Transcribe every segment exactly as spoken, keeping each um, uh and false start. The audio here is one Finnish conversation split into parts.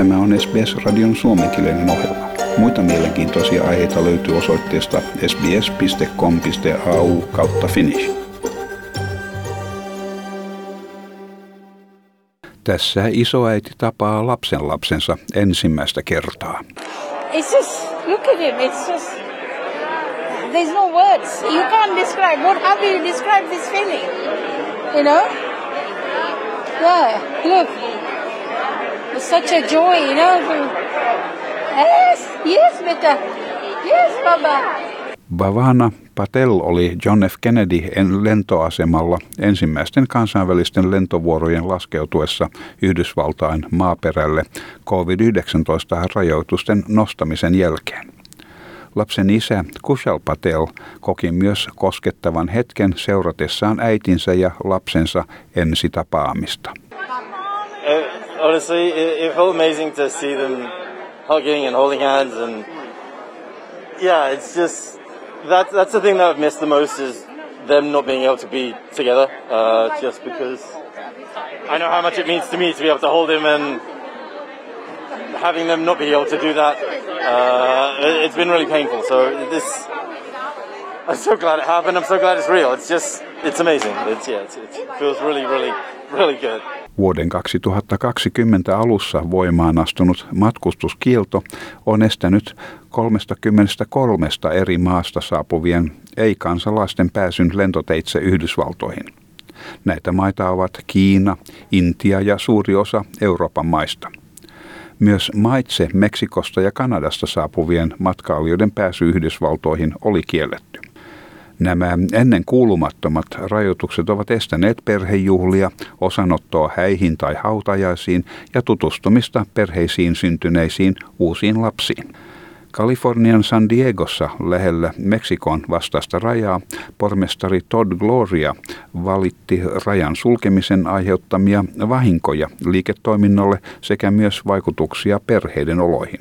Tämä on S B S-radion suomenkielinen ohjelma. Muita mielenkiintoisia aiheita löytyy osoitteesta sbs piste com piste a u kautta finnish. Tässä isoäiti tapaa lapsen lapsensa ensimmäistä kertaa. It's just, look at him, it's just, there's no words. You can't describe, what, how do you describe this feeling? You know? Yeah, look. It's such a joy, you know? Yes, yes, beta. Yes, baba. Bavana Patel oli John F Kennedy lentoasemalla ensimmäisten kansainvälisten lentovuorojen laskeutuessa Yhdysvaltain maaperälle covid yhdeksäntoista-rajoitusten nostamisen jälkeen. Lapsen isä Kushal Patel koki myös koskettavan hetken seuratessaan äitinsä ja lapsensa ensitapaamista. Uh, honestly, it, it felt amazing to see them hugging and holding hands and yeah, it's just That, that's the thing that I've missed the most is them not being able to be together, uh, just because I know how much it means to me to be able to hold him and having them not be able to do that, uh, it's been really painful. So this, I'm so glad it happened. I'm so glad it's real. It's just, it's amazing. It's, yeah, it's, it feels really, really, really good. Vuoden kaksituhattakaksikymmentä alussa voimaan astunut matkustuskielto on estänyt kolmekymmentäkolme eri maasta saapuvien ei-kansalaisten pääsyn lentoteitse Yhdysvaltoihin. Näitä maita ovat Kiina, Intia ja suuri osa Euroopan maista. Myös maitse Meksikosta ja Kanadasta saapuvien matkailijoiden pääsy Yhdysvaltoihin oli kielletty. Nämä ennen kuulumattomat rajoitukset ovat estäneet perhejuhlia, osanottoa häihin tai hautajaisiin ja tutustumista perheisiin syntyneisiin uusiin lapsiin. Kalifornian San Diegossa lähellä Meksikon vastaista rajaa pormestari Todd Gloria valitti rajan sulkemisen aiheuttamia vahinkoja liiketoiminnalle sekä myös vaikutuksia perheiden oloihin.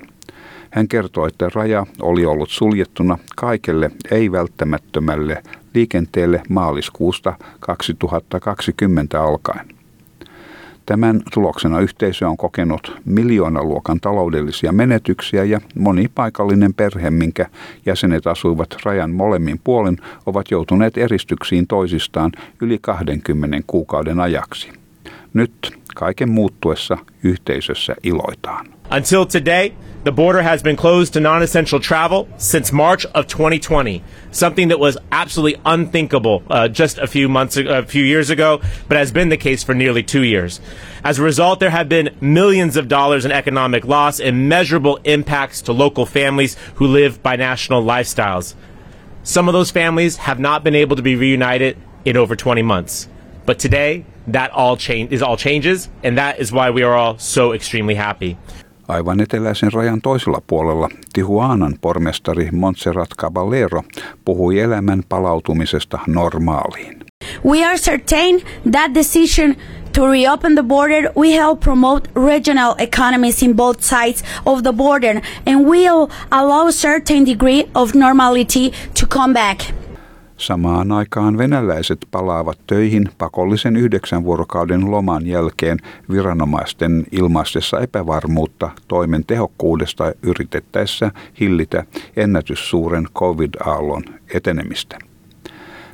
Hän kertoi, että raja oli ollut suljettuna kaikelle ei-välttämättömälle liikenteelle maaliskuusta kaksituhattakaksikymmentä alkaen. Tämän tuloksena yhteisö on kokenut miljoonaluokan taloudellisia menetyksiä ja moni paikallinen perhe, minkä jäsenet asuivat rajan molemmin puolin, ovat joutuneet eristyksiin toisistaan yli kaksikymmentä kuukauden ajaksi. Nyt kaiken muuttuessa yhteisössä iloitaan. Until today, the border has been closed to non-essential travel since March of twenty twenty, something that was absolutely unthinkable uh, just a few months a few years ago, but has been the case for nearly two years. As a result, there have been millions of dollars in economic loss and measurable impacts to local families who live binational lifestyles. Some of those families have not been able to be reunited in over twenty months. But today, that all change is all changes, and that is why we are all so extremely happy. Aivan eteläisen rajan toisella puolella Tijuanan pormestari Montserrat Caballero puhui elämän palautumisesta normaaliin. We are certain that decision to reopen the border will help promote regional economies in both sides of the border and will allow a certain degree of normality to come back. Samaan aikaan venäläiset palaavat töihin pakollisen yhdeksän vuorokauden loman jälkeen viranomaisten ilmaistessa epävarmuutta toimen tehokkuudesta yritettäessä hillitä ennätyssuuren covid-aallon etenemistä.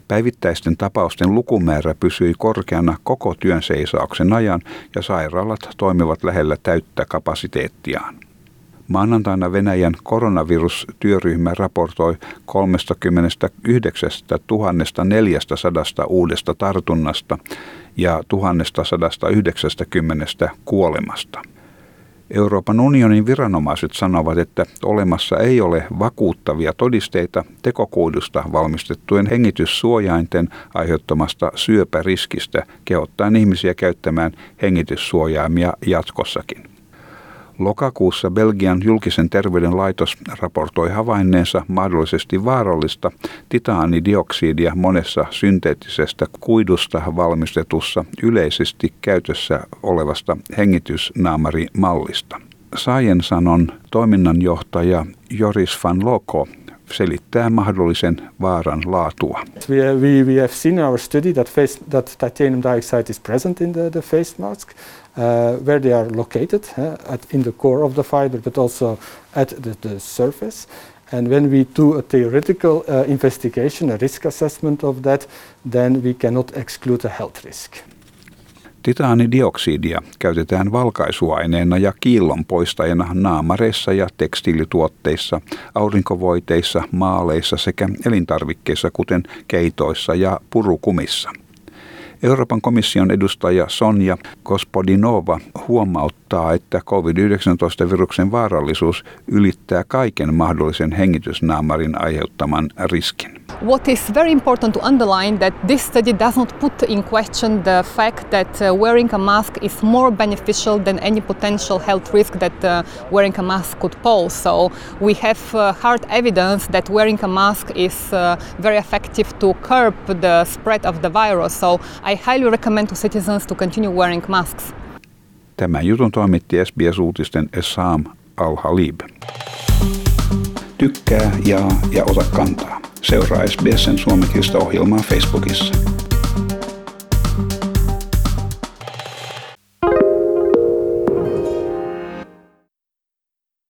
Päivittäisten tapausten lukumäärä pysyi korkeana koko työn seisauksen ajan ja sairaalat toimivat lähellä täyttä kapasiteettiaan. Maanantaina Venäjän koronavirustyöryhmä raportoi kolmekymmentäyhdeksäntuhatta neljäsataa uudesta tartunnasta ja tuhat sata yhdeksänkymmentä kuolemasta. Euroopan unionin viranomaiset sanovat, että olemassa ei ole vakuuttavia todisteita tekokuidusta valmistettujen hengityssuojainten aiheuttamasta syöpäriskistä, kehottaen ihmisiä käyttämään hengityssuojaimia jatkossakin. Lokakuussa Belgian julkisen terveyden laitos raportoi havainneensa mahdollisesti vaarallista titaanidioksidia monessa synteettisestä kuidusta valmistetussa yleisesti käytössä olevasta hengitysnaamurimallista. Science-sanon toiminnanjohtaja Joris van Loko selittää mahdollisen vaaran laatua. We, we, we have seen in our study that, face, that titanium dioxide is present in the, the face mask, uh, where they are located, uh, at, in the core of the fiber, but also at the, the surface. And when we do a theoretical uh, investigation, a risk assessment of that, then we cannot exclude a health risk. Titaanidioksidia käytetään valkaisuaineena ja kiillon poistajana naamareissa ja tekstiilituotteissa, aurinkovoiteissa, maaleissa sekä elintarvikkeissa, kuten keitoissa ja purukumissa. Euroopan komission edustaja Sonja Gospodinova huomauttaa, että covid yhdeksäntoista -viruksen vaarallisuus ylittää kaiken mahdollisen hengitysnaamarin aiheuttaman riskin. What is very important to underline that this study does not put in question the fact that wearing a mask is more beneficial than any potential health risk that wearing a mask could pose. So we have hard evidence that wearing a mask is very effective to curb the spread of the virus. So I highly recommend to citizens to continue wearing masks. Tämän jutun toimitti S B S-uutisten Esam Al-Halib. Tykkää, jaa ja ota kantaa. Seuraa S B S:n suomenkielistä ohjelmaa Facebookissa.